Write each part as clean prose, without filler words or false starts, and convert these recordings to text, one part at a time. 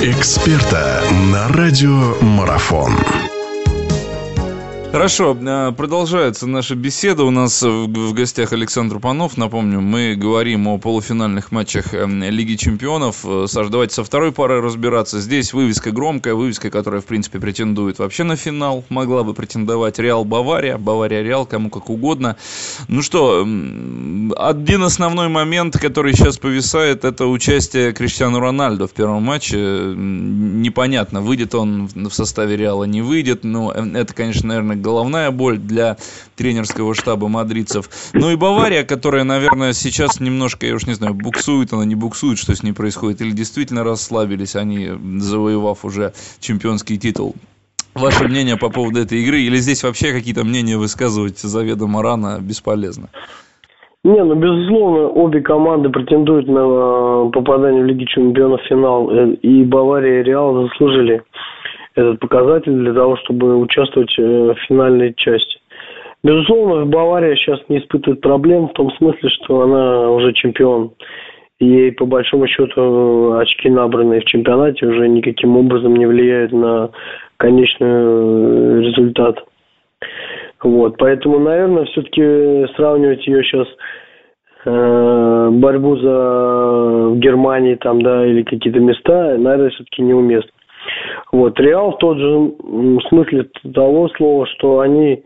эксперта на Радио Марафон. Хорошо, продолжается наша беседа. У нас в гостях Александр Панов. Напомню, мы говорим о полуфинальных матчах Лиги Чемпионов. Саш, давайте со второй парой разбираться. Здесь вывеска громкая, вывеска, которая, в принципе, претендует вообще на финал. Могла бы претендовать Реал-Бавария, Бавария-Реал, кому как угодно. Ну что, один основной момент, который сейчас повисает, это участие Криштиану Роналду в первом матче. Непонятно, выйдет он в составе Реала, не выйдет. Но это, конечно, наверное, головная боль для тренерского штаба мадридцев. Ну и Бавария, которая, наверное, сейчас немножко, я уж не знаю, буксует, она не буксует, что с ней происходит, или действительно расслабились они, завоевав уже чемпионский титул. Ваше мнение по поводу этой игры, или здесь вообще какие-то мнения высказывать заведомо рано бесполезно? Не, ну безусловно, обе команды претендуют на попадание в Лигу Чемпионов финал, и Бавария, и Реал заслужили этот показатель для того, чтобы участвовать в финальной части. Безусловно, Бавария сейчас не испытывает проблем в том смысле, что она уже чемпион. Ей, по большому счету, очки, набранные в чемпионате, уже никаким образом не влияют на конечный результат. Вот. Поэтому, наверное, все-таки сравнивать ее сейчас борьбу за Германию там, да, или какие-то места, наверное, все-таки неуместно. Вот, Реал в тот же смысле того слова, что они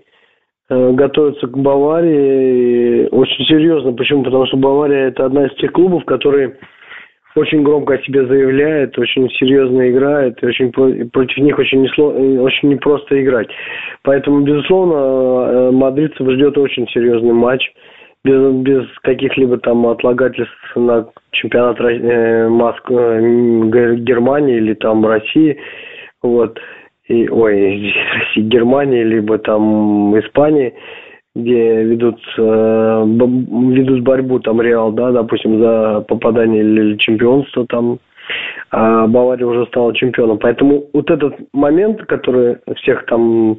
готовятся к Баварии очень серьезно. Почему? Потому что Бавария – это одна из тех клубов, которые очень громко о себе заявляют, очень серьезно играют, и против них очень непросто играть. Поэтому, безусловно, мадридцев ждет очень серьезный матч, без каких-либо там отлагательств на чемпионат Германии или там России, вот, и, Германии, либо там Испании, где ведут борьбу там Реал, да, допустим, за попадание или чемпионство там, а Бавария уже стала чемпионом. Поэтому вот этот момент, который всех там,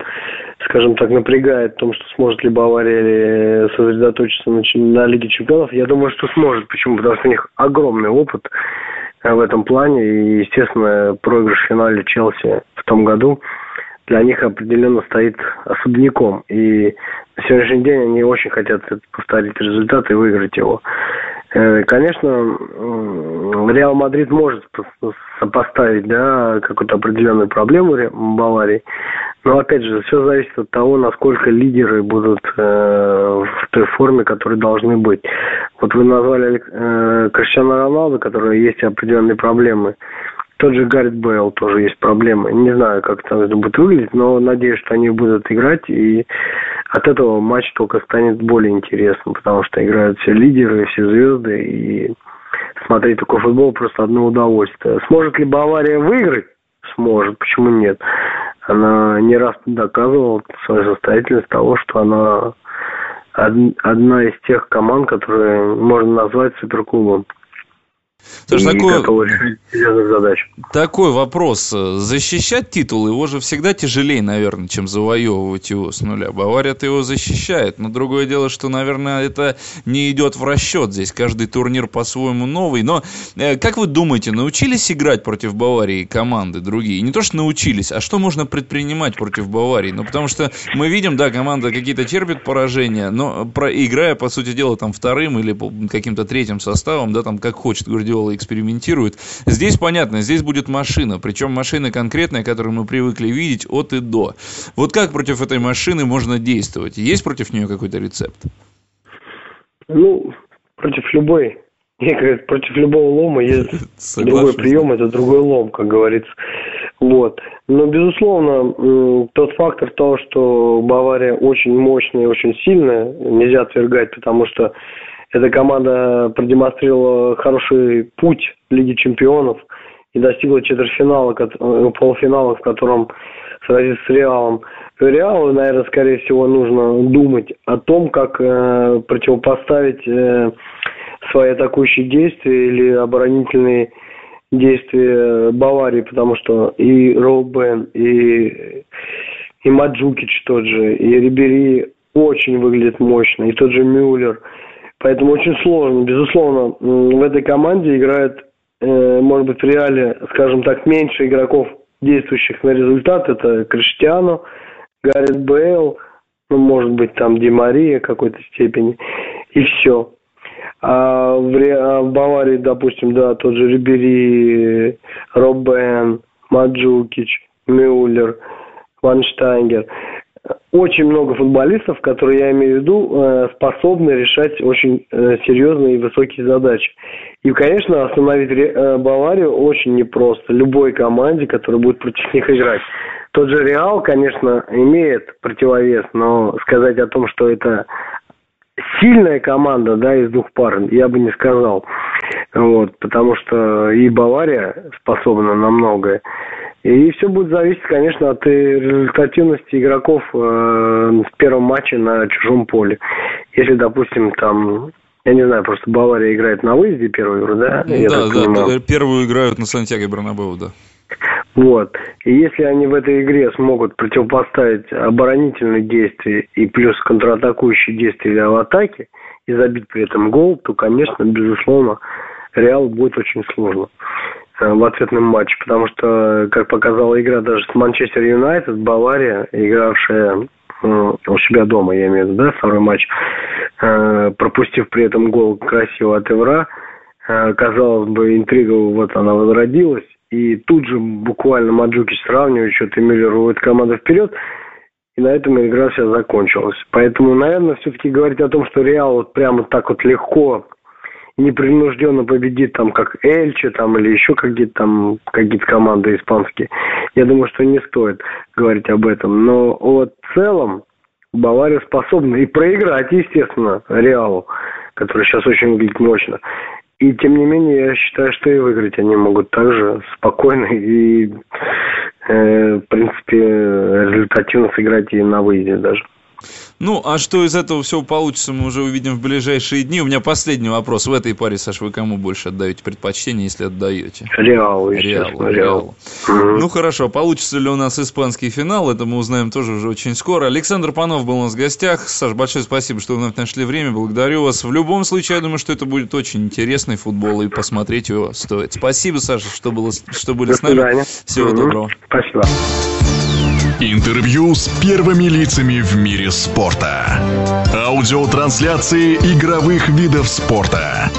скажем так, напрягает в том, что сможет ли Бавария сосредоточиться на Лиге Чемпионов, я думаю, что сможет. Почему? Потому что у них огромный опыт в этом плане. И, естественно, проигрыш в финале Челси в том году для них определенно стоит особняком. И на сегодняшний день они очень хотят повторить результат и выиграть его. Конечно, Реал Мадрид может сопоставить, да, какую-то определенную проблему Баварии, но, опять же, все зависит от того, насколько лидеры будут в той форме, которой должны быть. Вот вы назвали Криштиану Роналду, у которого есть определенные проблемы. Тот же Гарет Бейл тоже есть проблемы. Не знаю, как там это будет выглядеть, но надеюсь, что они будут играть, и от этого матч только станет более интересным, потому что играют все лидеры, все звезды, и смотреть такой футбол просто одно удовольствие. Сможет ли Бавария выиграть? Сможет, почему нет? Она не раз доказывала свою состоятельность того, что она одна из тех команд, которые можно назвать суперклубом. Саша, такой вопрос. Защищать титул, его же всегда тяжелее, наверное, чем завоевывать его с нуля. Бавария-то его защищает. Но другое дело, что, наверное, это не идет в расчет. Здесь каждый турнир по-своему новый. Но, как вы думаете, научились играть против Баварии команды другие? Не то, что научились, а что можно предпринимать против Баварии? Ну, потому что мы видим, да, команда какие-то терпит поражения, но играя, по сути дела, там вторым или каким-то третьим составом, да, там как хочет Гвардиола экспериментирует. Здесь понятно, здесь будет машина, причем машина конкретная, которую мы привыкли видеть от и до. Вот как против этой машины можно действовать? Есть против нее какой-то рецепт? Ну, против любого лома есть другой прием, это другой лом, как говорится. Вот. Но, безусловно, тот фактор того, что Бавария очень мощная и очень сильная, нельзя отвергать, потому что эта команда продемонстрировала хороший путь Лиги Чемпионов и достигла четвертьфинала, полуфинала, в котором сразится с Реалом. Реалу, наверное, скорее всего, нужно думать о том, как противопоставить свои атакующие действия или оборонительные действия Баварии, потому что и Робен, и Манджукич тот же, и Рибери очень выглядит мощно, и тот же Мюллер. Поэтому очень сложно. Безусловно, в этой команде играют может быть, в Реале, скажем так, меньше игроков, действующих на результат. Это Криштиану, Гарет Бейл, ну, может быть, там Ди Мария в какой-то степени, и все. А в Баварии, допустим, да, тот же Рибери, Робен, Манджукич, Мюллер, Ванштайнгер. Очень много футболистов, которые, я имею в виду, способны решать очень серьезные и высокие задачи. И, конечно, остановить Баварию очень непросто любой команде, которая будет против них играть. Тот же Реал, конечно, имеет противовес, но сказать о том, что это сильная команда, да, из двух пар, я бы не сказал. Вот, потому что и Бавария способна на многое. И все будет зависеть, конечно, от результативности игроков в первом матче на чужом поле. Если, допустим, там, я не знаю, просто Бавария играет на выезде первую игру, да? Ну, да, первую играют на Сантьяго Бернабеу, да. Вот. И если они в этой игре смогут противопоставить оборонительные действия и плюс контратакующие действия в атаке и забить при этом гол, то, конечно, безусловно, Реал будет очень сложно в ответном матче, потому что, как показала игра даже с Манчестер Юнайтед, Бавария, игравшая у себя дома, я имею в виду, да, второй матч, пропустив при этом гол красиво от Евра, казалось бы, интрига вот она возродилась, и тут же буквально Манджукич сравнивает счет и Мюллер уводит команду вперед, и на этом игра вся закончилась. Поэтому, наверное, все-таки говорить о том, что Реал вот прямо так вот легко непринужденно победит там как Эльче там, или еще какие-то команды испанские. Я думаю, что не стоит говорить об этом. Но вот в целом Бавария способна и проиграть, естественно, Реалу, который сейчас очень выглядит мощно. И тем не менее, я считаю, что и выиграть они могут также спокойно и, в принципе, результативно сыграть и на выезде даже. Ну, а что из этого всего получится, мы уже увидим в ближайшие дни. У меня последний вопрос. В этой паре, Саш, вы кому больше отдаете предпочтение, если отдаете? Реалу. Ну, хорошо. Получится ли у нас испанский финал? Это мы узнаем тоже уже очень скоро. Александр Панов был у нас в гостях. Саш, большое спасибо, что вы вновь нашли время. Благодарю вас. В любом случае, я думаю, что это будет очень интересный футбол, и посмотреть его стоит. Спасибо, Саша, что были с нами. Всего доброго. Спасибо. Интервью с первыми лицами в мире спорта. Аудиотрансляции игровых видов спорта.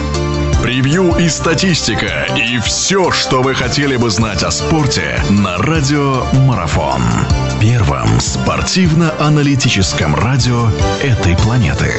Превью и статистика. И все, что вы хотели бы знать о спорте на Радио Марафон. Первом спортивно-аналитическом радио этой планеты.